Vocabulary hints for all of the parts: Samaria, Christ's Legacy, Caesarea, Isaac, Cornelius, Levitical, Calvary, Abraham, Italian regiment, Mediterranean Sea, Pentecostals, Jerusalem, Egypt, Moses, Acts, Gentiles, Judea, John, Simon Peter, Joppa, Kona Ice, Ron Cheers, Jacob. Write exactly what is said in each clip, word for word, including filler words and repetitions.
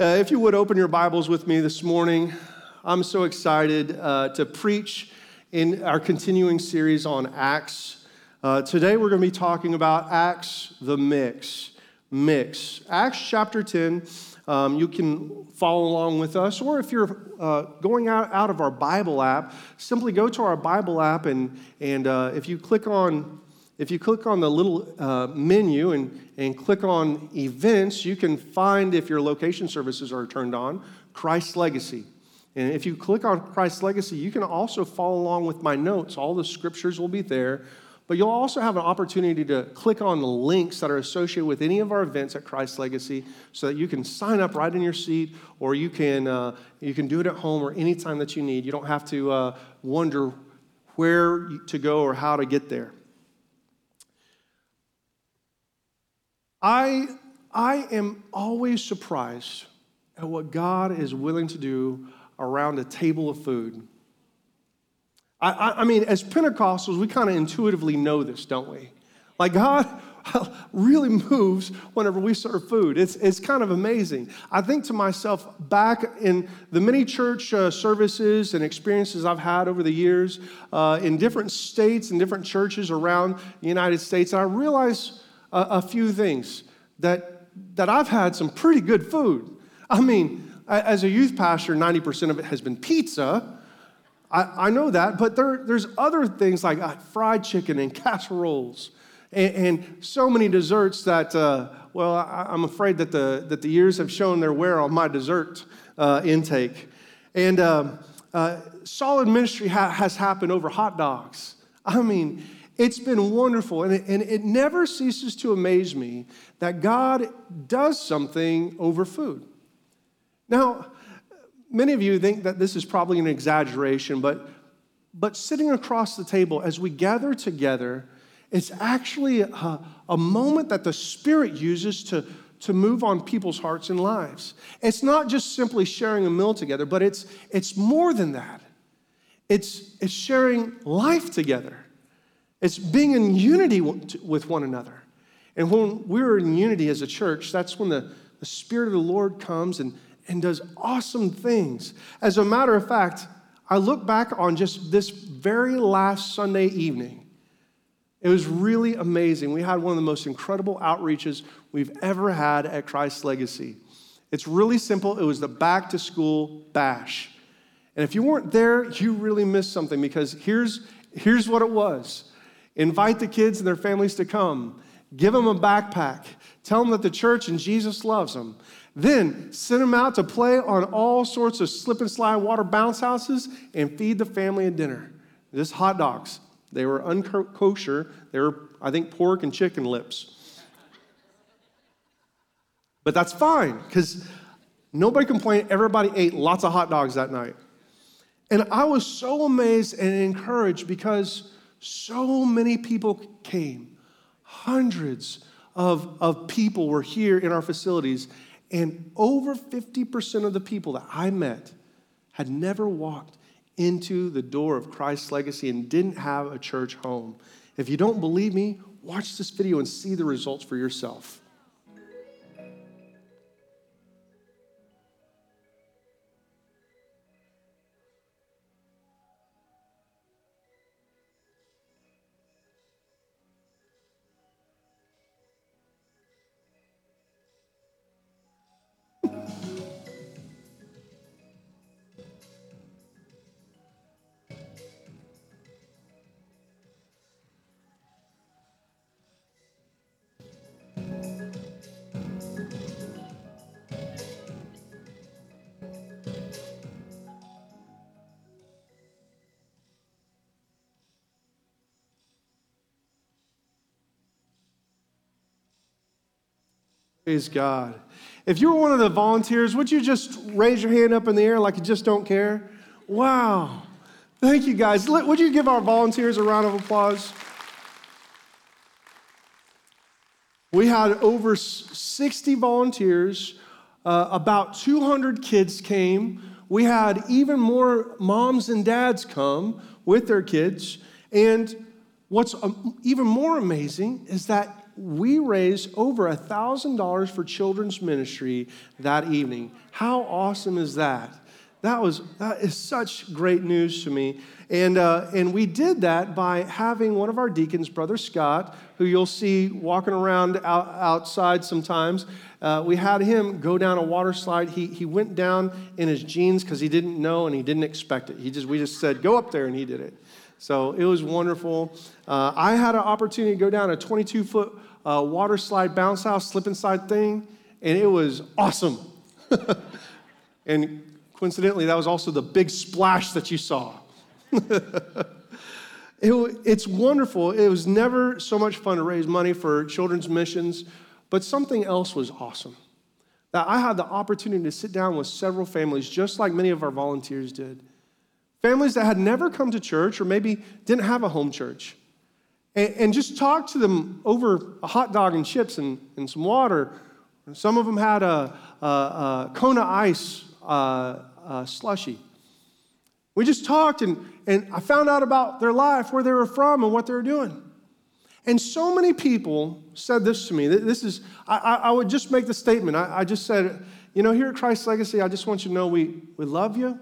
Uh, if you would open your Bibles with me this morning, I'm so excited uh, to preach in our continuing series on Acts. Uh, today we're going to be talking about Acts, the mix. Mix. Acts chapter ten, um, you can follow along with us, or if you're uh, going out, out of our Bible app, simply go to our Bible app, and, and uh, if you click on If you click on the little uh, menu and, and click on events, you can find, if your location services are turned on, Christ's Legacy. And if you click on Christ's Legacy, you can also follow along with my notes. All the scriptures will be there. But you'll also have an opportunity to click on the links that are associated with any of our events at Christ's Legacy so that you can sign up right in your seat, or you can, uh, you can do it at home or any time that you need. You don't have to uh, wonder where to go or how to get there. I I am always surprised at what God is willing to do around a table of food. I, I, I mean, as Pentecostals, we kind of intuitively know this, don't we? Like, God really moves whenever we serve food. It's it's kind of amazing. I think to myself, back in the many church uh, services and experiences I've had over the years uh, in different states and different churches around the United States, I realize a few things, that that I've had some pretty good food. I mean, as a youth pastor, ninety percent of it has been pizza. I, I know that, but there, there's other things like uh, fried chicken and casseroles and, and so many desserts that, uh, well, I, I'm afraid that the that the years have shown their wear on my dessert uh, intake. And um, uh, solid ministry ha- has happened over hot dogs. I mean, it's been wonderful, and it, and it never ceases to amaze me that God does something over food. Now, many of you think that this is probably an exaggeration, but, but sitting across the table as we gather together, it's actually a, a moment that the Spirit uses to, to move on people's hearts and lives. It's not just simply sharing a meal together, but it's, it's more than that. It's, it's sharing life together. It's being in unity with one another. And when we're in unity as a church, that's when the, the Spirit of the Lord comes and, and does awesome things. As a matter of fact, I look back on just this very last Sunday evening. It was really amazing. We had one of the most incredible outreaches we've ever had at Christ's Legacy. It's really simple. It was the back-to-school bash. And if you weren't there, you really missed something, because here's, here's what it was. Invite the kids and their families to come. Give them a backpack. Tell them that the church and Jesus loves them. Then send them out to play on all sorts of slip and slide water bounce houses and feed the family a dinner. Just hot dogs. They were unkosher. They were, I think, pork and chicken lips. But that's fine, because nobody complained. Everybody ate lots of hot dogs that night. And I was so amazed and encouraged because so many people came. Hundreds of, of people were here in our facilities, and over fifty percent of the people that I met had never walked into the door of Christ's Legacy and didn't have a church home. If you don't believe me, watch this video and see the results for yourself. Praise God. If you were one of the volunteers, would you just raise your hand up in the air like you just don't care? Wow. Thank you, guys. Would you give our volunteers a round of applause? We had over sixty volunteers. Uh, about two hundred kids came. We had even more moms and dads come with their kids. And what's even more amazing is that we raised over one thousand dollars for children's ministry that evening. How awesome is that? That was that is such great news to me. And uh, and we did that by having one of our deacons, Brother Scott, who you'll see walking around out, outside sometimes. Uh, we had him go down a water slide. He he went down in his jeans because he didn't know and he didn't expect it. He just we just said, go up there, and he did it. So it was wonderful. Uh, I had an opportunity to go down a twenty-two foot uh, water slide, bounce house, slip and slide thing, and it was awesome. And coincidentally, that was also the big splash that you saw. it, it's wonderful. It was never so much fun to raise money for children's missions, but something else was awesome. That I had the opportunity to sit down with several families, just like many of our volunteers did. Families that had never come to church or maybe didn't have a home church. And, and just talk to them over a hot dog and chips and, and some water. Some of them had a, a, a Kona Ice uh, Uh, slushy. We just talked and, and I found out about their life, where they were from and what they were doing. And so many people said this to me. This is, I, I would just make the statement. I, I just said, you know, here at Christ's Legacy, I just want you to know we, we love you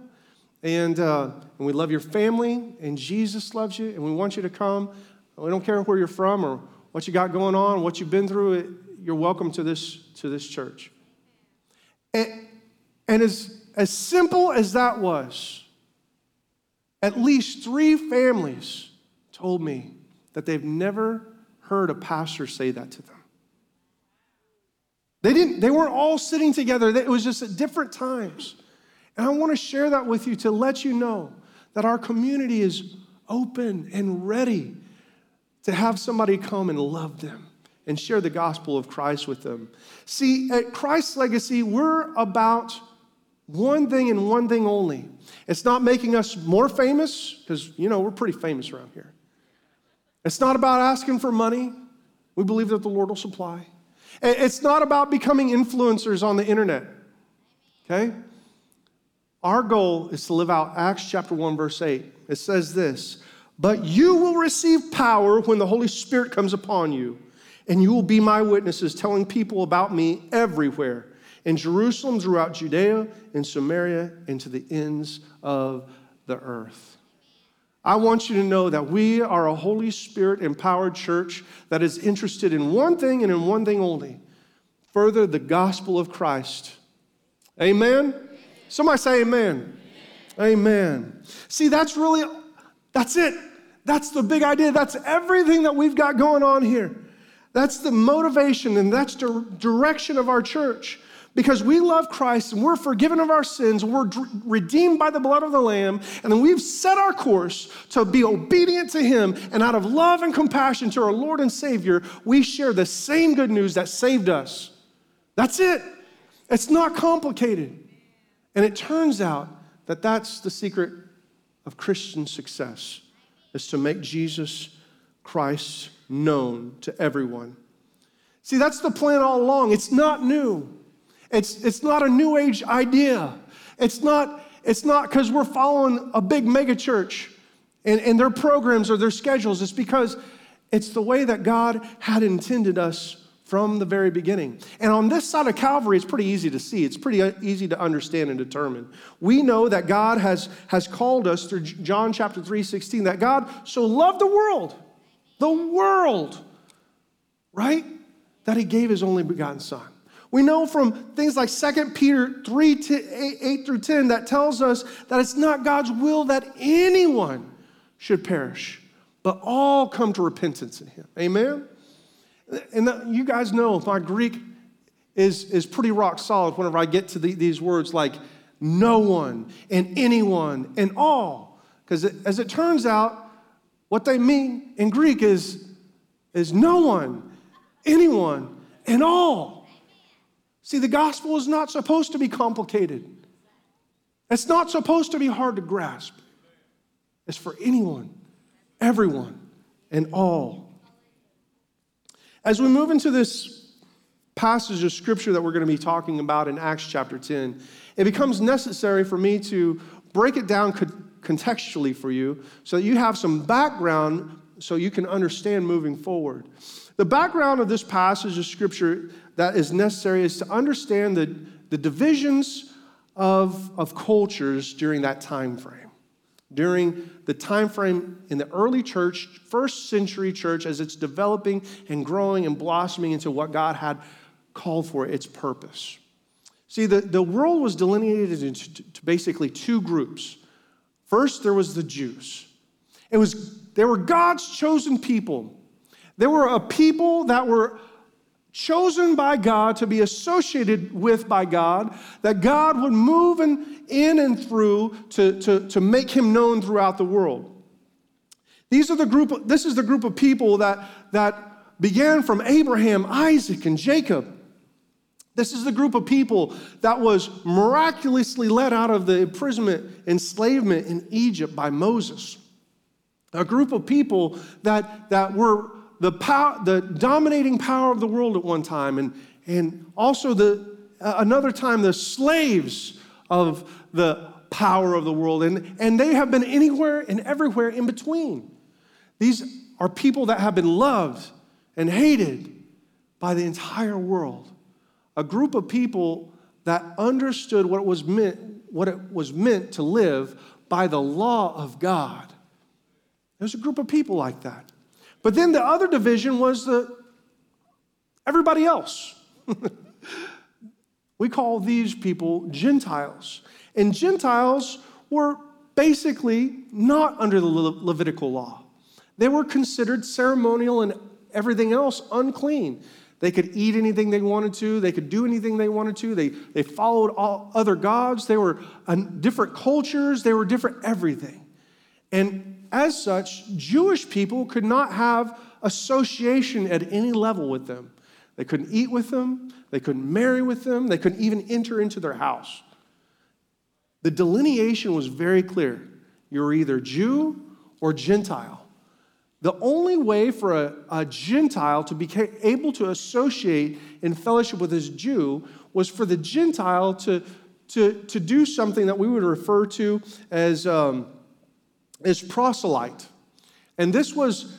and, uh, and we love your family and Jesus loves you and we want you to come. We don't care where you're from or what you got going on, what you've been through. You're welcome to this, to this church. And, and as As simple as that was, at least three families told me that they've never heard a pastor say that to them. They didn't, they weren't all sitting together. It was just at different times. And I want to share that with you to let you know that our community is open and ready to have somebody come and love them and share the gospel of Christ with them. See, at Christ's Legacy, we're about one thing and one thing only. It's not making us more famous, because, you know, we're pretty famous around here. It's not about asking for money. We believe that the Lord will supply. It's not about becoming influencers on the internet, okay? Our goal is to live out Acts chapter one, verse eight. It says this, "But you will receive power when the Holy Spirit comes upon you, and you will be my witnesses, telling people about me everywhere, in Jerusalem, throughout Judea, and Samaria, and to the ends of the earth." I want you to know that we are a Holy Spirit-empowered church that is interested in one thing and in one thing only, further the gospel of Christ. Amen? Amen. Somebody say amen. Amen. Amen. See, that's really, that's it. That's the big idea. That's everything that we've got going on here. That's the motivation and that's the direction of our church. Because we love Christ and we're forgiven of our sins, and we're d- redeemed by the blood of the Lamb, and then we've set our course to be obedient to Him, and out of love and compassion to our Lord and Savior, we share the same good news that saved us. That's it. It's not complicated. And it turns out that that's the secret of Christian success, is to make Jesus Christ known to everyone. See, that's the plan all along. It's not new. It's, it's not a new age idea. It's not it's not because we're following a big mega church and, and their programs or their schedules. It's because it's the way that God had intended us from the very beginning. And on this side of Calvary, it's pretty easy to see. It's pretty easy to understand and determine. We know that God has, has called us through John chapter three sixteen, that God so loved the world, the world, right? That He gave His only begotten Son. We know from things like Second Peter three, eight through ten that tells us that it's not God's will that anyone should perish, but all come to repentance in Him. Amen? And the, you guys know my Greek is, is pretty rock solid whenever I get to the, these words like no one and anyone and all. Because as it turns out, what they mean in Greek is, is no one, anyone, and all. See, the gospel is not supposed to be complicated. It's not supposed to be hard to grasp. It's for anyone, everyone, and all. As we move into this passage of scripture that we're going to be talking about in Acts chapter ten, it becomes necessary for me to break it down contextually for you so that you have some background so you can understand moving forward. The background of this passage of scripture that is necessary is to understand the, the divisions of, of cultures during that time frame. During the time frame in the early church, first century church, as it's developing and growing and blossoming into what God had called for, its purpose. See, the, the world was delineated into basically two groups. First, there was the Jews. It was, they were God's chosen people. They were a people that were chosen by God to be associated with by God, that God would move in, in and through to, to, to make him known throughout the world. These are the group, this is the group of people that, that began from Abraham, Isaac, and Jacob. This is the group of people that was miraculously led out of the imprisonment, enslavement in Egypt by Moses. A group of people that, that were the power, the dominating power of the world at one time, and, and also the uh, another time the slaves of the power of the world. And, and they have been anywhere and everywhere in between. These are people that have been loved and hated by the entire world. A group of people that understood what it was meant, what it was meant to live by the law of God. There's a group of people like that. But then the other division was the everybody else. We call these people Gentiles. And Gentiles were basically not under the Le- Levitical law. They were considered ceremonial and everything else unclean. They could eat anything they wanted to. They could do anything they wanted to. They, they followed all other gods. They were different cultures. They were different everything. And as such, Jewish people could not have association at any level with them. They couldn't eat with them. They couldn't marry with them. They couldn't even enter into their house. The delineation was very clear. You're either Jew or Gentile. The only way for a, a Gentile to be able to associate in fellowship with his Jew was for the Gentile to, to, to do something that we would refer to as, um, as proselyte. And this was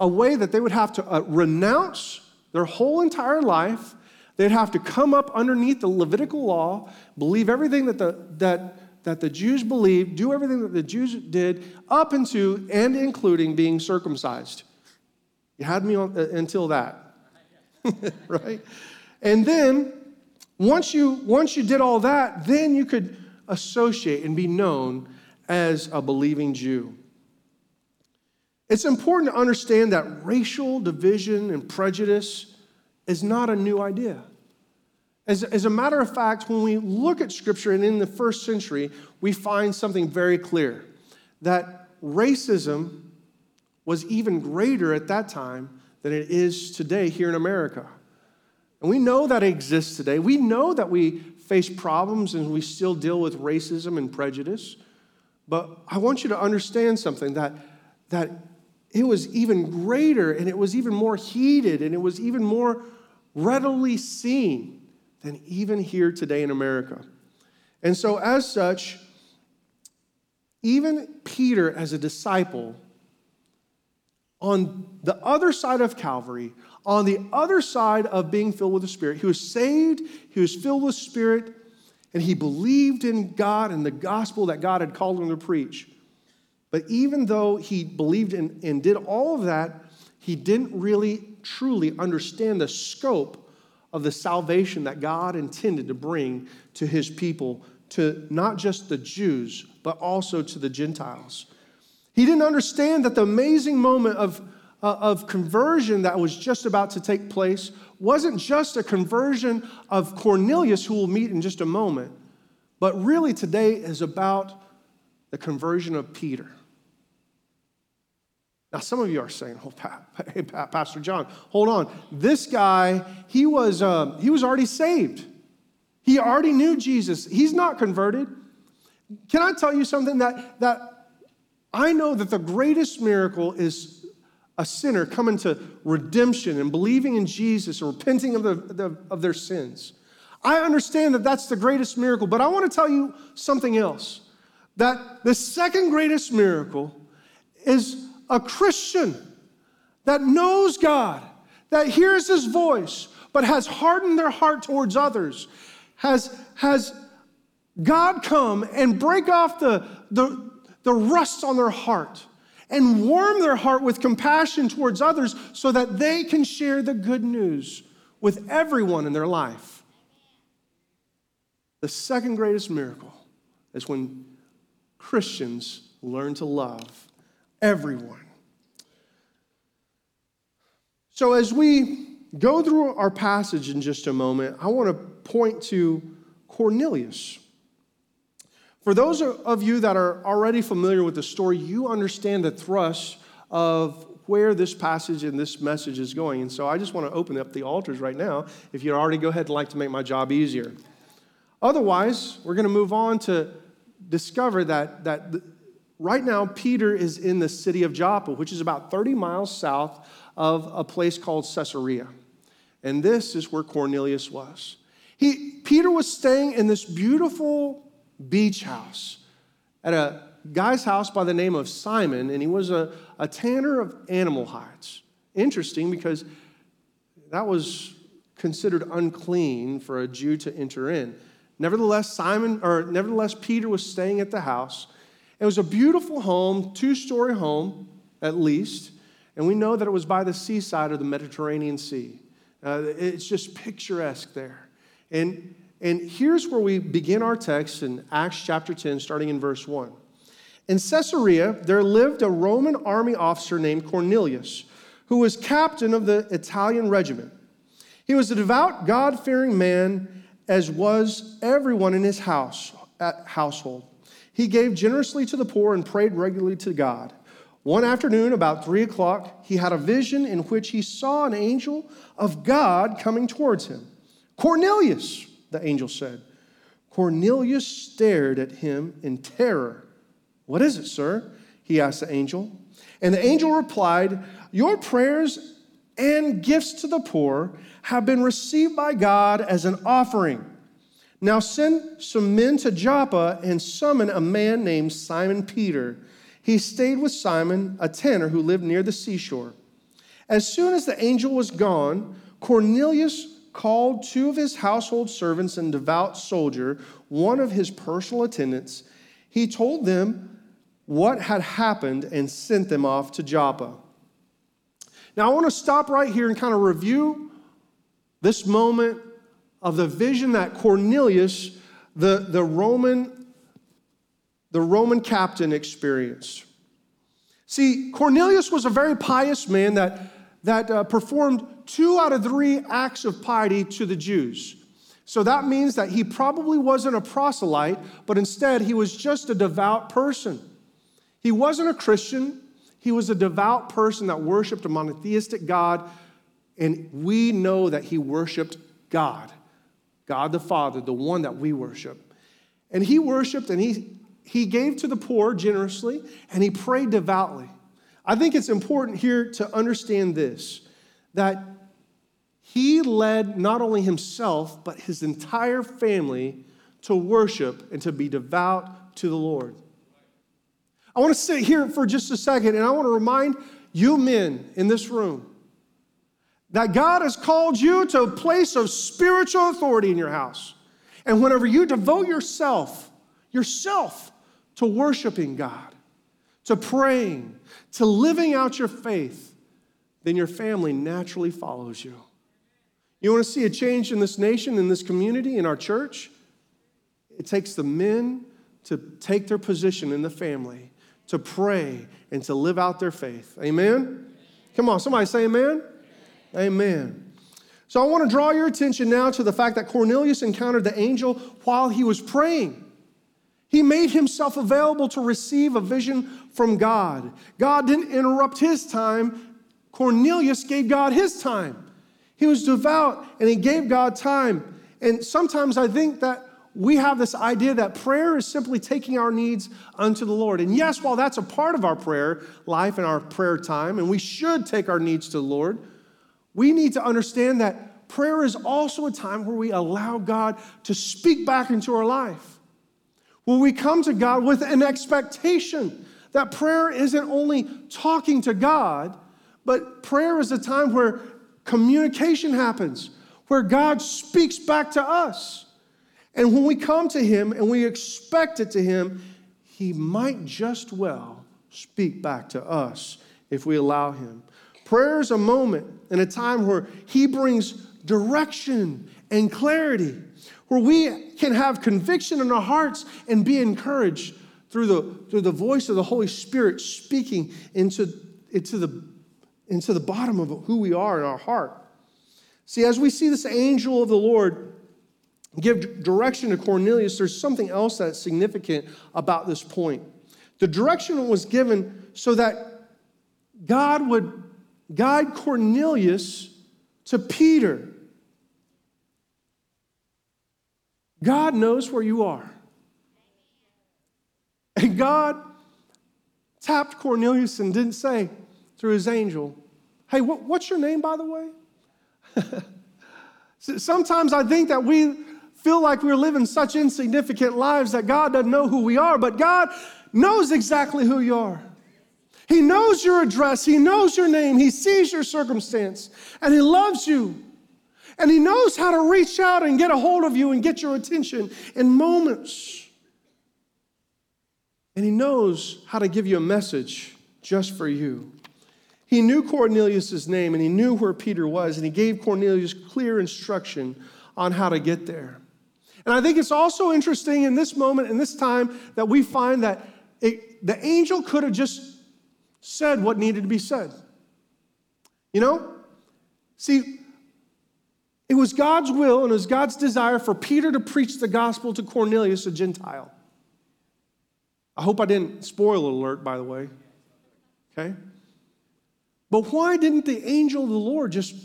a way that they would have to uh, renounce their whole entire life. They'd have to come up underneath the Levitical law, believe everything that the that. that the Jews believed, do everything that the Jews did, up into and including being circumcised. You had me on, uh, until that, right? And then once you once you did all that, then you could associate and be known as a believing Jew. It's important to understand that racial division and prejudice is not a new idea. As, as a matter of fact, when we look at Scripture and in the first century, we find something very clear, that racism was even greater at that time than it is today here in America. And we know that it exists today. We know that we face problems and we still deal with racism and prejudice. But I want you to understand something, that, that it was even greater and it was even more heated and it was even more readily seen than even here today in America. And so as such, even Peter as a disciple, on the other side of Calvary, on the other side of being filled with the Spirit, he was saved, he was filled with Spirit, and he believed in God and the gospel that God had called him to preach. But even though he believed in, and did all of that, he didn't really truly understand the scope of the salvation that God intended to bring to his people, to not just the Jews, but also to the Gentiles. He didn't understand that the amazing moment of, uh, of conversion that was just about to take place wasn't just a conversion of Cornelius, who we'll meet in just a moment, but really today is about the conversion of Peter. Now, some of you are saying, "Oh, hey, Pastor John, hold on. This guy, he was um, he was already saved. He already knew Jesus. He's not converted." Can I tell you something? That that I know that the greatest miracle is a sinner coming to redemption and believing in Jesus and repenting of the, the of their sins. I understand that that's the greatest miracle, but I want to tell you something else. That the second greatest miracle is a Christian that knows God, that hears his voice, but has hardened their heart towards others, has, has God come and break off the, the, the rust on their heart and warm their heart with compassion towards others so that they can share the good news with everyone in their life. The second greatest miracle is when Christians learn to love everyone. So as we go through our passage in just a moment, I want to point to Cornelius. For those of you that are already familiar with the story, you understand the thrust of where this passage and this message is going. And so I just want to open up the altars right now. If you'd already go ahead and like to make my job easier. Otherwise, we're going to move on to discover that, that right now Peter is in the city of Joppa, which is about thirty miles south of a place called Caesarea. And this is where Cornelius was. He, Peter was staying in this beautiful beach house at a guy's house by the name of Simon, and he was a, a tanner of animal hides. Interesting, because that was considered unclean for a Jew to enter in. Nevertheless, Simon, or nevertheless, Peter was staying at the house. It was a beautiful home, two-story home at least, and we know that it was by the seaside of the Mediterranean Sea. Uh, it's just picturesque there. And, and here's where we begin our text in Acts chapter ten, starting in verse one. In Caesarea, there lived a Roman army officer named Cornelius, who was captain of the Italian regiment. He was a devout, God-fearing man, as was everyone in his house at household. He gave generously to the poor and prayed regularly to God. One afternoon, about three o'clock, he had a vision in which he saw an angel of God coming towards him. "Cornelius," the angel said. Cornelius stared at him in terror. "What is it, sir?" he asked the angel. And the angel replied, "Your prayers and gifts to the poor have been received by God as an offering. Now send some men to Joppa and summon a man named Simon Peter. He stayed with Simon, a tanner who lived near the seashore." As soon as the angel was gone, Cornelius called two of his household servants and devout soldier, one of his personal attendants. He told them what had happened and sent them off to Joppa. Now, I want to stop right here and kind of review this moment of the vision that Cornelius, the, the Roman the Roman captain experienced. See, Cornelius was a very pious man that, that uh, performed two out of three acts of piety to the Jews. So that means that he probably wasn't a proselyte, but instead he was just a devout person. He wasn't a Christian. He was a devout person that worshiped a monotheistic God, and we know that he worshiped God, God the Father, the one that we worship. And he worshiped and he He gave to the poor generously, and he prayed devoutly. I think it's important here to understand this, that he led not only himself, but his entire family to worship and to be devout to the Lord. I want to sit here for just a second, and I want to remind you men in this room that God has called you to a place of spiritual authority in your house. And whenever you devote yourself, yourself, to worshiping God, to praying, to living out your faith, then your family naturally follows you. You want to see a change in this nation, in this community, in our church? It takes the men to take their position in the family, to pray and to live out their faith. Amen? Amen. Come on, somebody say amen? Amen. Amen. So I want to draw your attention now to the fact that Cornelius encountered the angel while he was praying. He made himself available to receive a vision from God. God didn't interrupt his time. Cornelius gave God his time. He was devout and he gave God time. And sometimes I think that we have this idea that prayer is simply taking our needs unto the Lord. And yes, while that's a part of our prayer life and our prayer time, and we should take our needs to the Lord, we need to understand that prayer is also a time where we allow God to speak back into our life. Will we come to God with an expectation that prayer isn't only talking to God, but prayer is a time where communication happens, where God speaks back to us. And when we come to him and we expect it to him, he might just well speak back to us if we allow him. Prayer is a moment and a time where he brings direction and clarity, where we can have conviction in our hearts and be encouraged through the, through the voice of the Holy Spirit speaking into, into, the, into the bottom of who we are in our heart. See, as we see this angel of the Lord give direction to Cornelius, there's something else that's significant about this point. The direction was given so that God would guide Cornelius to Peter. God knows where you are. And God tapped Cornelius and didn't say through his angel, hey, what, what's your name, by the way? Sometimes I think that we feel like we're living such insignificant lives that God doesn't know who we are, but God knows exactly who you are. He knows your address. He knows your name. He sees your circumstance, and he loves you. And he knows how to reach out and get a hold of you and get your attention in moments. And he knows how to give you a message just for you. He knew Cornelius' name, and he knew where Peter was, and he gave Cornelius clear instruction on how to get there. And I think it's also interesting in this moment, in this time, that we find that it, the angel could have just said what needed to be said. You know? See, it was God's will and it was God's desire for Peter to preach the gospel to Cornelius, a Gentile. I hope I didn't spoil alert, by the way. Okay? But why didn't the angel of the Lord just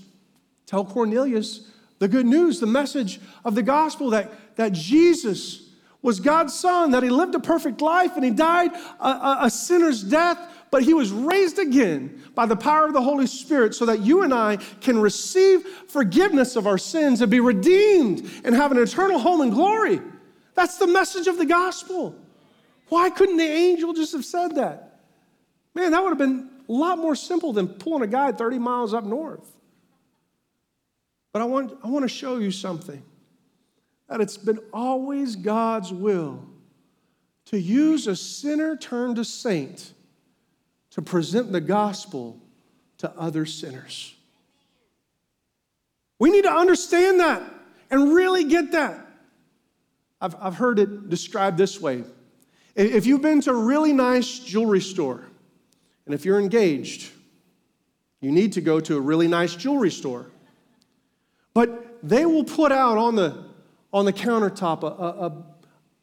tell Cornelius the good news, the message of the gospel that, that Jesus was God's son, that he lived a perfect life and he died a, a, a sinner's death, but he was raised again by the power of the Holy Spirit so that you and I can receive forgiveness of our sins and be redeemed and have an eternal home in glory. That's the message of the gospel. Why couldn't the angel just have said that? Man, that would have been a lot more simple than pulling a guy thirty miles up north. But I want, I want to show you something, that it's been always God's will to use a sinner turned to saint to present the gospel to other sinners. We need to understand that and really get that. I've, I've heard it described this way. If you've been to a really nice jewelry store, and if you're engaged, you need to go to a really nice jewelry store. But they will put out on the, on the countertop a, a,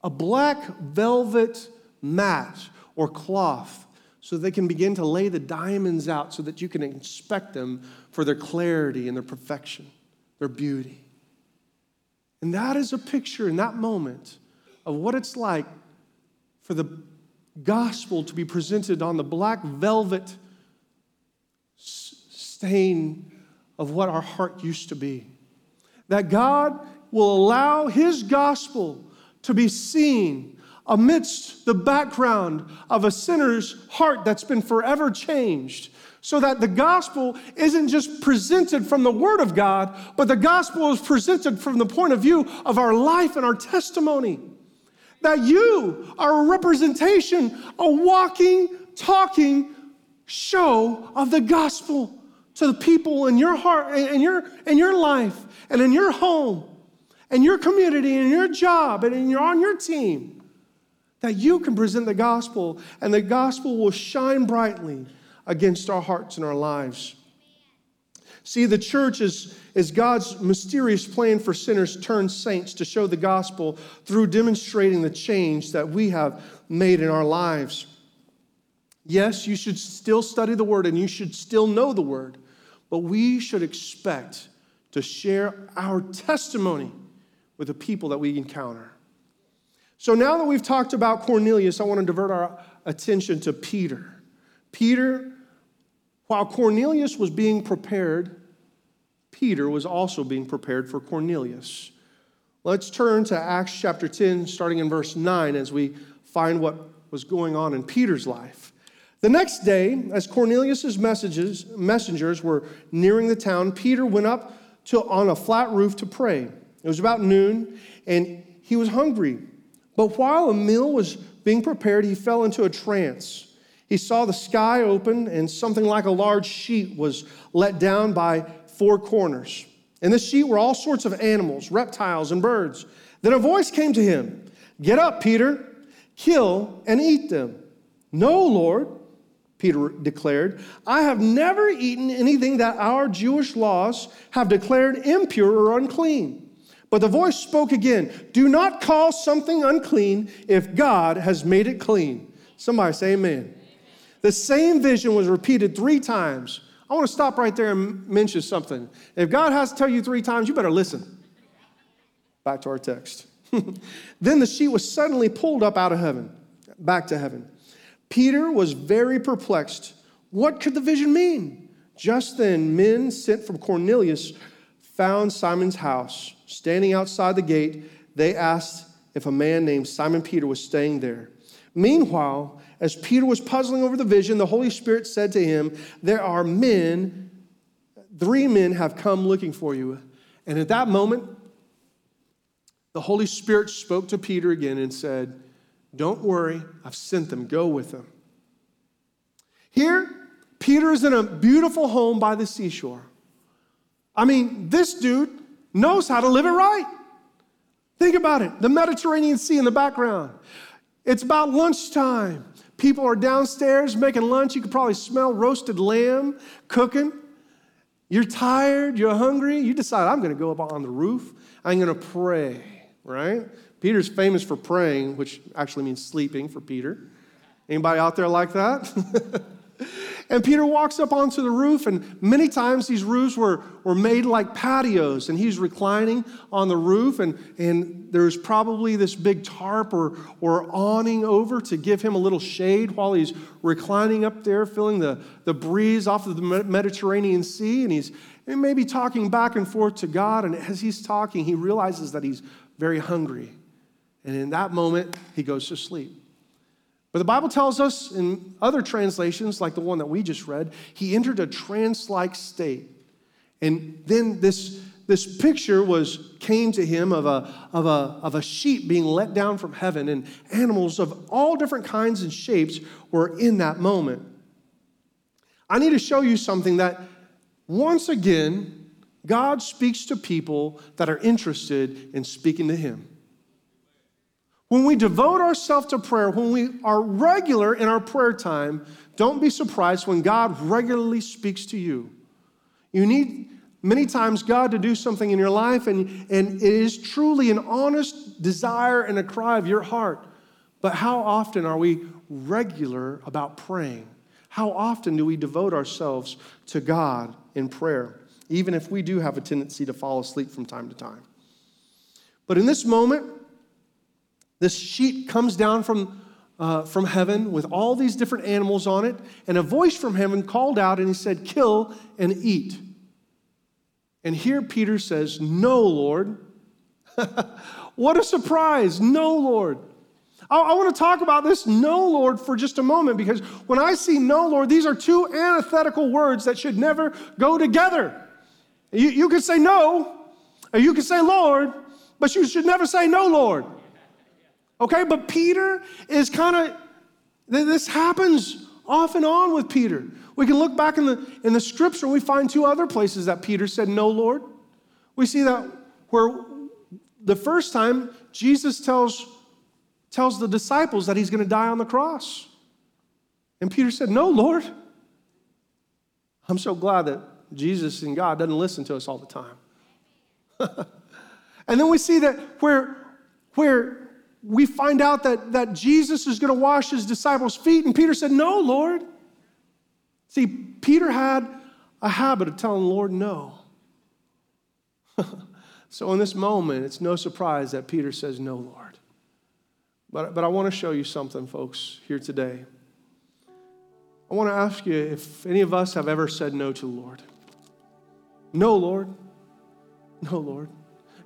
a black velvet mat or cloth so they can begin to lay the diamonds out so that you can inspect them for their clarity and their perfection, their beauty. And that is a picture in that moment of what it's like for the gospel to be presented on the black velvet stain of what our heart used to be. That God will allow his gospel to be seen amidst the background of a sinner's heart that's been forever changed, so that the gospel isn't just presented from the word of God, but the gospel is presented from the point of view of our life and our testimony. That you are a representation, a walking, talking show of the gospel to the people in your heart, in your, in your life, and in your home, and your community, and your job, and in your, on your team. That you can present the gospel, and the gospel will shine brightly against our hearts and our lives. See, the church is, is God's mysterious plan for sinners turned saints to show the gospel through demonstrating the change that we have made in our lives. Yes, you should still study the word, and you should still know the word, but we should expect to share our testimony with the people that we encounter. So now that we've talked about Cornelius, I want to divert our attention to Peter. Peter, while Cornelius was being prepared, Peter was also being prepared for Cornelius. Let's turn to Acts chapter ten, starting in verse nine, as we find what was going on in Peter's life. The next day, as Cornelius' messages, messengers were nearing the town, Peter went up to on a flat roof to pray. It was about noon, and he was hungry. But while a meal was being prepared, he fell into a trance. He saw the sky open, and something like a large sheet was let down by four corners. In the sheet were all sorts of animals, reptiles, and birds. Then a voice came to him, "Get up, Peter, kill and eat them." "No, Lord," Peter declared, "I have never eaten anything that our Jewish laws have declared impure or unclean." But the voice spoke again, "Do not call something unclean if God has made it clean." Somebody say amen. Amen. The same vision was repeated three times. I want to stop right there and mention something. If God has to tell you three times, you better listen. Back to our text. Then the sheet was suddenly pulled up out of heaven, back to heaven. Peter was very perplexed. What could the vision mean? Just then, men sent from Cornelius found Simon's house. Standing outside the gate, they asked if a man named Simon Peter was staying there. Meanwhile, as Peter was puzzling over the vision, the Holy Spirit said to him, "There are men, three men have come looking for you." And at that moment, the Holy Spirit spoke to Peter again and said, "Don't worry, I've sent them. Go with them." Here, Peter is in a beautiful home by the seashore. I mean, this dude knows how to live it right. Think about it. The Mediterranean Sea in the background. It's about lunchtime. People are downstairs making lunch. You can probably smell roasted lamb cooking. You're tired. You're hungry. You decide, I'm going to go up on the roof. I'm going to pray, right? Peter's famous for praying, which actually means sleeping for Peter. Anybody out there like that? And Peter walks up onto the roof, and many times these roofs were, were made like patios, and he's reclining on the roof, and, and there's probably this big tarp or, or awning over to give him a little shade while he's reclining up there, feeling the, the breeze off of the Mediterranean Sea, and he's and maybe talking back and forth to God, and as he's talking, he realizes that he's very hungry, and in that moment, he goes to sleep. But the Bible tells us in other translations, like the one that we just read, he entered a trance-like state. And then this, this picture was came to him of a, of, a, of a sheet being let down from heaven, and animals of all different kinds and shapes were in that moment. I need to show you something that, once again, God speaks to people that are interested in speaking to him. When we devote ourselves to prayer, when we are regular in our prayer time, don't be surprised when God regularly speaks to you. You need many times God to do something in your life, and, and it is truly an honest desire and a cry of your heart. But how often are we regular about praying? How often do we devote ourselves to God in prayer, even if we do have a tendency to fall asleep from time to time? But in this moment, this sheet comes down from, uh, from heaven with all these different animals on it, and a voice from heaven called out, and he said, "Kill and eat." And here Peter says, "No, Lord." What a surprise, "No, Lord." I, I want to talk about this "no, Lord" for just a moment, because when I see "no, Lord," these are two antithetical words that should never go together. You, you could say "no," or you could say "Lord," but you should never say "no, Lord." Okay, but Peter is kind of, this happens off and on with Peter. We can look back in the in the scripture, and we find two other places that Peter said, "No, Lord." We see that where the first time Jesus tells, tells the disciples that he's going to die on the cross. And Peter said, "No, Lord." I'm so glad that Jesus and God doesn't listen to us all the time. And then we see that where, where, we find out that, that Jesus is going to wash his disciples' feet, and Peter said, "No, Lord." See, Peter had a habit of telling the Lord no. So in this moment, it's no surprise that Peter says, "No, Lord." But, but I want to show you something, folks, here today. I want to ask you if any of us have ever said no to the Lord. No, Lord. No, Lord.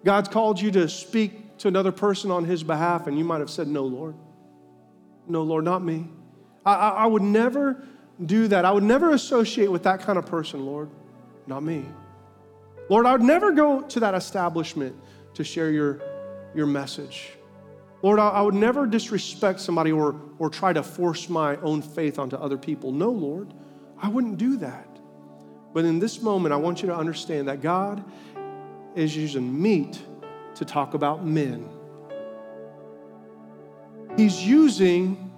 God's called you to speak to another person on his behalf, and you might have said, "No, Lord. No, Lord, not me. I, I, I would never do that. I would never associate with that kind of person, Lord. Not me. Lord, I would never go to that establishment to share your your message. Lord, I would never disrespect somebody or, or try to force my own faith onto other people. No, Lord, I wouldn't do that. But in this moment, I want you to understand that God is using meat to talk about men. He's using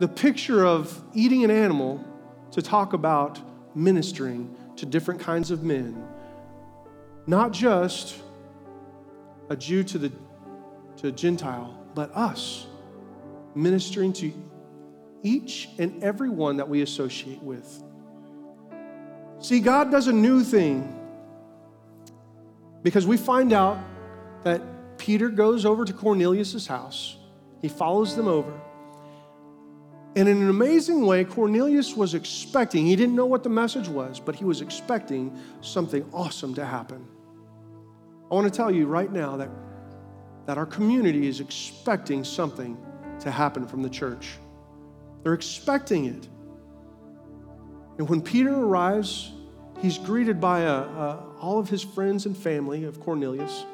the picture of eating an animal to talk about ministering to different kinds of men, not just a Jew to the to a Gentile, but us, ministering to each and everyone that we associate with. See, God does a new thing because we find out that Peter goes over to Cornelius' house. He follows them over. And in an amazing way, Cornelius was expecting, he didn't know what the message was, but he was expecting something awesome to happen. I want to tell you right now that, that our community is expecting something to happen from the church. They're expecting it. And when Peter arrives, he's greeted by a, a, all of his friends and family of Cornelius.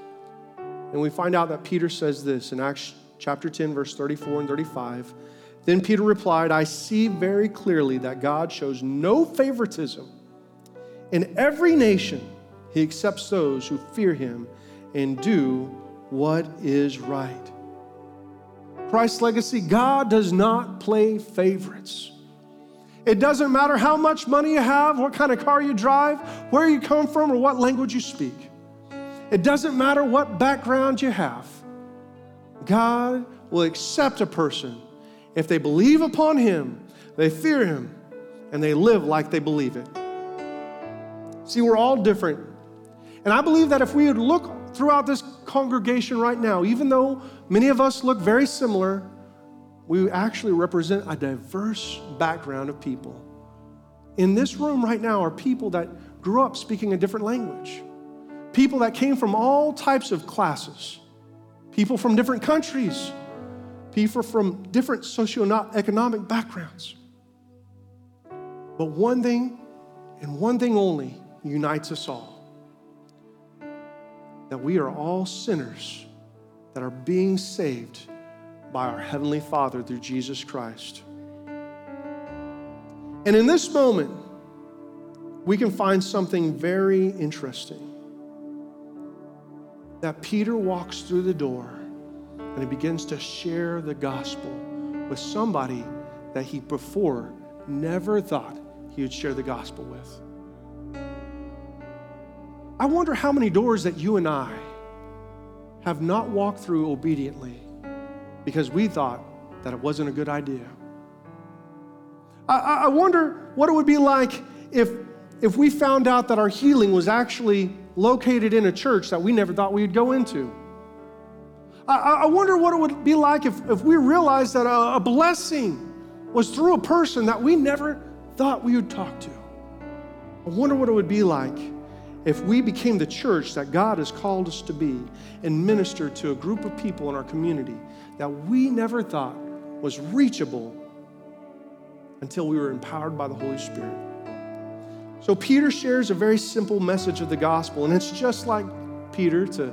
And we find out that Peter says this in Acts chapter ten, verse thirty-four and thirty-five. Then Peter replied, I see very clearly that God shows no favoritism. In every nation, he accepts those who fear him and do what is right. Christ's legacy, God does not play favorites. It doesn't matter how much money you have, what kind of car you drive, where you come from, or what language you speak. It doesn't matter what background you have. God will accept a person if they believe upon him, they fear him, and they live like they believe it. See, we're all different. And I believe that if we would look throughout this congregation right now, even though many of us look very similar, we actually represent a diverse background of people. In this room right now are people that grew up speaking a different language, people that came from all types of classes, people from different countries, people from different socioeconomic backgrounds. But one thing, and one thing only, unites us all, that we are all sinners that are being saved by our Heavenly Father through Jesus Christ. And in this moment, we can find something very interesting, that Peter walks through the door and he begins to share the gospel with somebody that he before never thought he would share the gospel with. I wonder how many doors that you and I have not walked through obediently because we thought that it wasn't a good idea. I, I wonder what it would be like if, if we found out that our healing was actually located in a church that we never thought we'd go into. I wonder what it would be like if, if we realized that a, a blessing was through a person that we never thought we would talk to. I wonder what it would be like if we became the church that God has called us to be and minister to a group of people in our community that we never thought was reachable until we were empowered by the Holy Spirit. So Peter shares a very simple message of the gospel, and it's just like Peter to,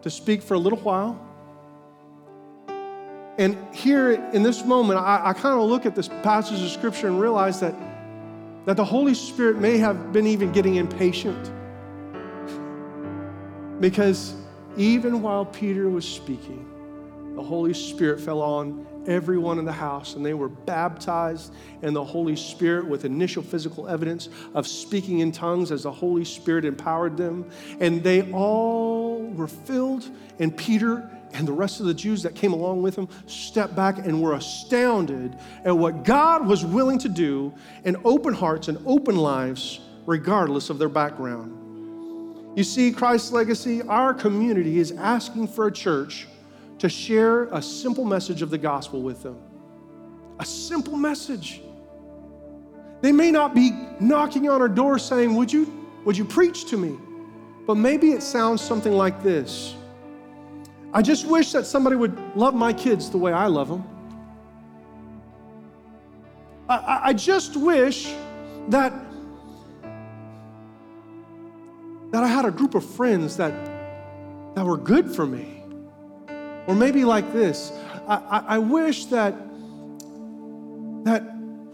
to speak for a little while. And here in this moment, I, I kind of look at this passage of Scripture and realize that, that the Holy Spirit may have been even getting impatient. Because even while Peter was speaking, the Holy Spirit fell on everyone in the house, and they were baptized in the Holy Spirit with initial physical evidence of speaking in tongues as the Holy Spirit empowered them. And they all were filled, and Peter and the rest of the Jews that came along with him stepped back and were astounded at what God was willing to do in open hearts and open lives, regardless of their background. You see, Christ's legacy, our community is asking for a church to share a simple message of the gospel with them. A simple message. They may not be knocking on our door saying, would you, would you preach to me? But maybe it sounds something like this. I just wish that somebody would love my kids the way I love them. I, I, I just wish that, that I had a group of friends that, that were good for me. Or maybe like this, I, I, I wish that, that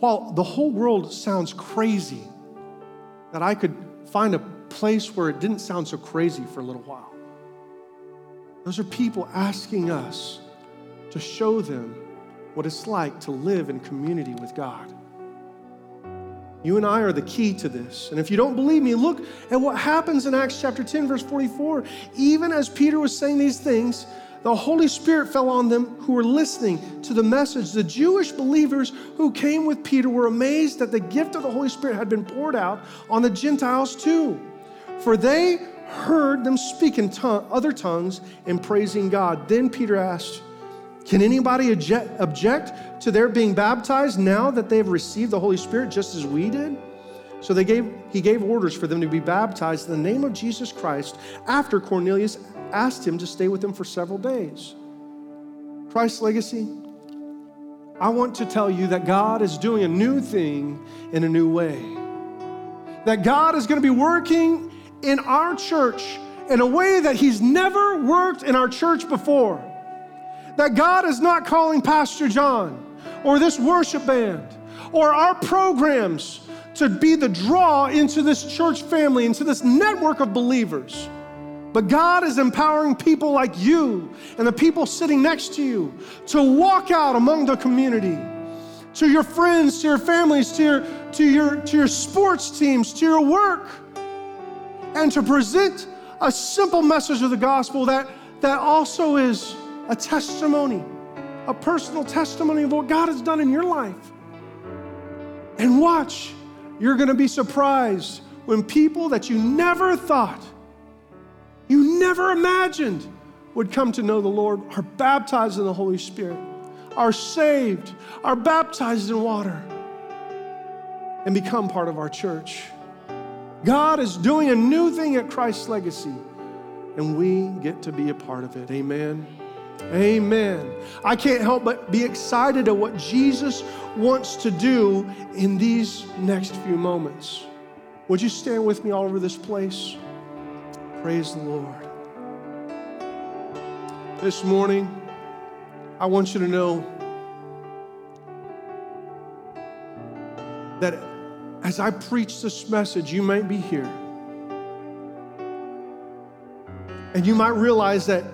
while the whole world sounds crazy, that I could find a place where it didn't sound so crazy for a little while. Those are people asking us to show them what it's like to live in community with God. You and I are the key to this. And if you don't believe me, look at what happens in Acts chapter ten, verse forty-four. Even as Peter was saying these things, the Holy Spirit fell on them who were listening to the message. The Jewish believers who came with Peter were amazed that the gift of the Holy Spirit had been poured out on the Gentiles too. For they heard them speak in tongue, other tongues and praising God. Then Peter asked, can anybody object to their being baptized now that they have received the Holy Spirit just as we did? So they gave, he gave orders for them to be baptized in the name of Jesus Christ after Cornelius asked him to stay with them for several days. Christ's Legacy, I want to tell you that God is doing a new thing in a new way. That God is going to be working in our church in a way that he's never worked in our church before. That God is not calling Pastor John or this worship band or our programs to be the draw into this church family, into this network of believers. But God is empowering people like you and the people sitting next to you to walk out among the community, to your friends, to your families, to your, to your, to your sports teams, to your work, and to present a simple message of the gospel that, that also is a testimony, a personal testimony of what God has done in your life. And watch, you're gonna be surprised when people that you never thought, you never imagined would come to know the Lord are baptized in the Holy Spirit, are saved, are baptized in water, and become part of our church. God is doing a new thing at Christ's Legacy, and we get to be a part of it. Amen. Amen. I can't help but be excited at what Jesus wants to do in these next few moments. Would you stand with me all over this place? Praise the Lord. This morning, I want you to know that as I preach this message, you might be here. And you might realize that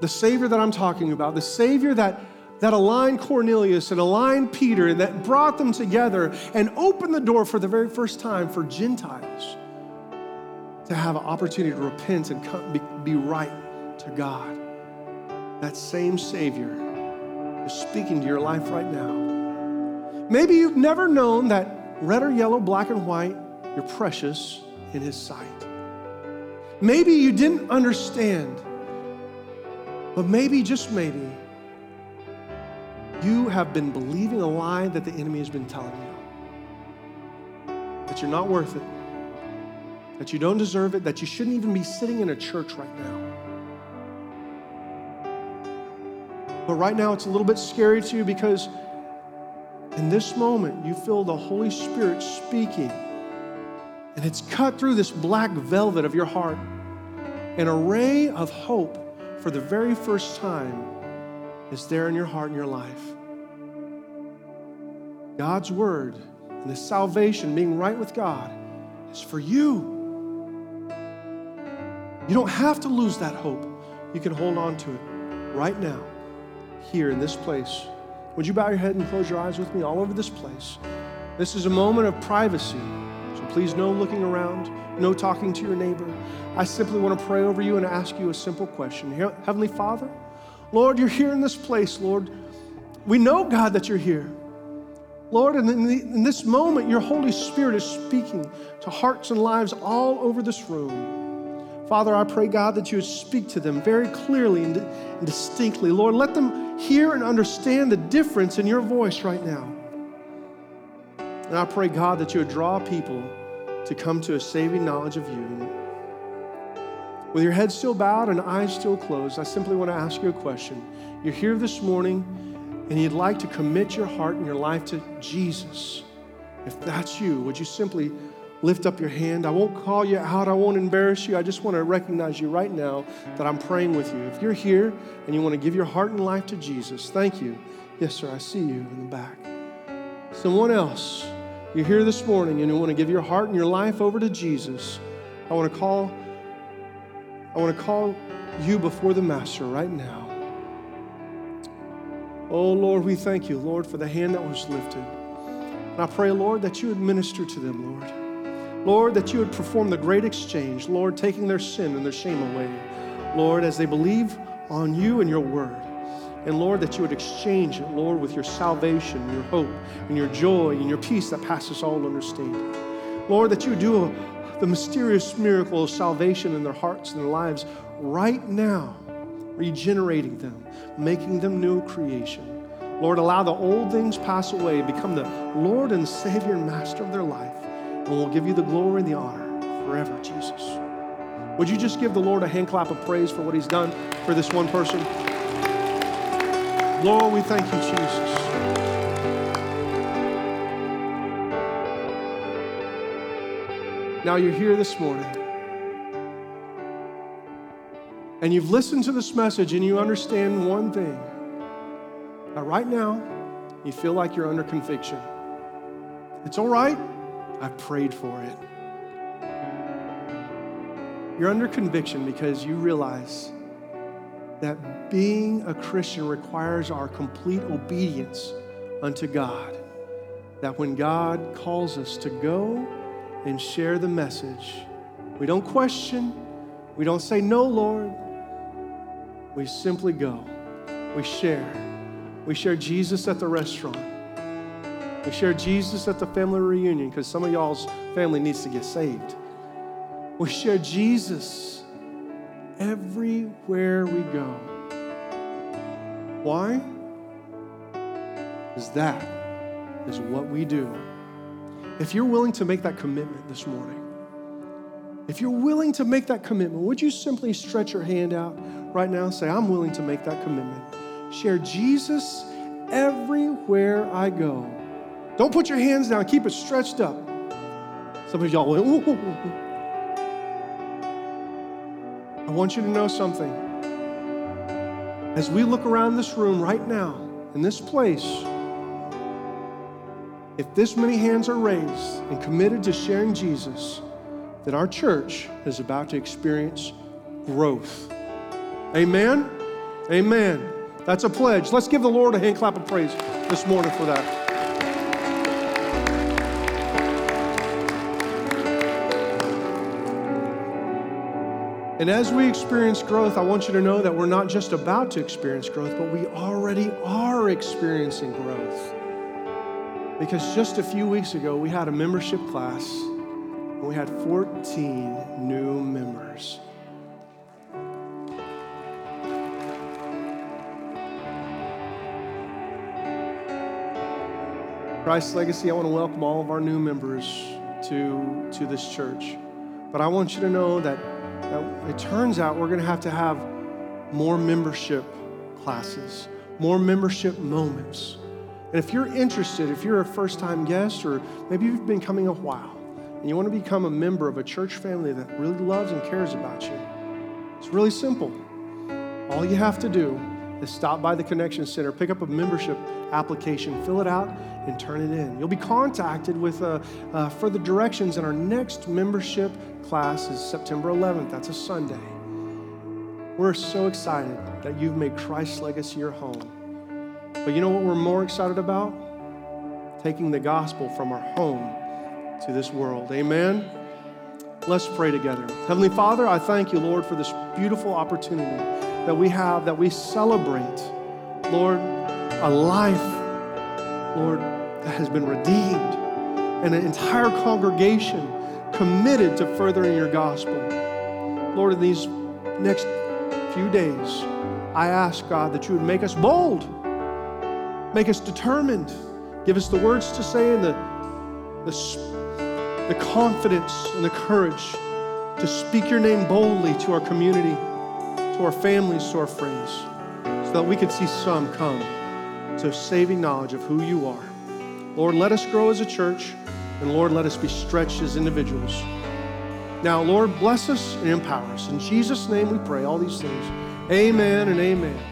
the Savior that I'm talking about, the Savior that, that aligned Cornelius and aligned Peter and that brought them together and opened the door for the very first time for Gentiles to have an opportunity to repent and come, be, be right to God. That same Savior is speaking to your life right now. Maybe you've never known that red or yellow, black and white, you're precious in His sight. Maybe you didn't understand. But maybe, just maybe, you have been believing a lie that the enemy has been telling you. That you're not worth it. That you don't deserve it. That you shouldn't even be sitting in a church right now. But right now, it's a little bit scary to you because in this moment, you feel the Holy Spirit speaking. And it's cut through this black velvet of your heart. An array of hope for the very first time is there in your heart and your life. God's word and the salvation, being right with God, is for you. You don't have to lose that hope. You can hold on to it right now, here in this place. Would you bow your head and close your eyes with me all over this place? This is a moment of privacy, so please no looking around. No talking to your neighbor. I simply want to pray over you and ask you a simple question. Heavenly Father, Lord, you're here in this place, Lord. We know, God, that you're here. Lord, and in, the, in this moment, your Holy Spirit is speaking to hearts and lives all over this room. Father, I pray, God, that you would speak to them very clearly and, and distinctly. Lord, let them hear and understand the difference in your voice right now. And I pray, God, that you would draw people to come to a saving knowledge of you. With your head still bowed and eyes still closed, I simply want to ask you a question. You're here this morning and you'd like to commit your heart and your life to Jesus. If that's you, would you simply lift up your hand. I won't call you out. I won't embarrass you. I just want to recognize you right now that I'm praying with you. If you're here and you want to give your heart and life to Jesus, thank you. Yes, sir, I see you in the back. Someone else, you're here this morning and you want to give your heart and your life over to Jesus. I want to call, I want to call you before the Master right now. Oh, Lord, we thank you, Lord, for the hand that was lifted. And I pray, Lord, that you would minister to them, Lord. Lord, that you would perform the great exchange, Lord, taking their sin and their shame away, Lord, as they believe on you and your word. And Lord, that you would exchange it, Lord, with your salvation, your hope, and your joy, and your peace that passes all understanding. Lord, that you would do a, the mysterious miracle of salvation in their hearts and their lives right now, regenerating them, making them new creation. Lord, allow the old things pass away, become the Lord and Savior and Master of their life. And we'll give you the glory and the honor forever, Jesus. Would you just give the Lord a hand clap of praise for what he's done for this one person? Lord, we thank you, Jesus. Now you're here this morning, and you've listened to this message, and you understand one thing. Now, right now, you feel like you're under conviction. It's all right. I prayed for it. You're under conviction because you realize that being a Christian requires our complete obedience unto God. That when God calls us to go and share the message, we don't question, we don't say, "No, Lord." We simply go. We share. We share Jesus at the restaurant. We share Jesus at the family reunion because some of y'all's family needs to get saved. We share Jesus everywhere we go. Why? Because that is what we do. If you're willing to make that commitment this morning, if you're willing to make that commitment, would you simply stretch your hand out right now and say, "I'm willing to make that commitment. Share Jesus everywhere I go." Don't put your hands down. Keep it stretched up. Some of y'all went, "Ooh." I want you to know something. As we look around this room right now, in this place, if this many hands are raised and committed to sharing Jesus, then our church is about to experience growth. Amen? Amen. That's a pledge. Let's give the Lord a hand clap of praise this morning for that. And as we experience growth, I want you to know that we're not just about to experience growth, but we already are experiencing growth. Because just a few weeks ago, we had a membership class, and we had fourteen new members. Christ's Legacy, I want to welcome all of our new members to, to this church. But I want you to know that Now, it turns out we're going to have to have more membership classes, more membership moments. And if you're interested, if you're a first-time guest or maybe you've been coming a while and you want to become a member of a church family that really loves and cares about you, it's really simple. All you have to do is stop by the Connection Center, pick up a membership application, fill it out, and turn it in. You'll be contacted with uh, uh, further directions, and our next membership class is September eleventh. That's a Sunday. We're so excited that you've made Christ's Legacy your home. But you know what we're more excited about? Taking the gospel from our home to this world. Amen? Let's pray together. Heavenly Father, I thank you, Lord, for this beautiful opportunity that we have, that we celebrate, Lord, a life, Lord, that has been redeemed, and an entire congregation committed to furthering your gospel. Lord, in these next few days, I ask, God, that you would make us bold, make us determined, give us the words to say and the, the, the confidence and the courage to speak your name boldly to our community, to our families, to our friends, so that we could see some come to saving knowledge of who you are. Lord, let us grow as a church. And Lord, let us be stretched as individuals. Now, Lord, bless us and empower us. In Jesus' name we pray all these things. Amen and amen.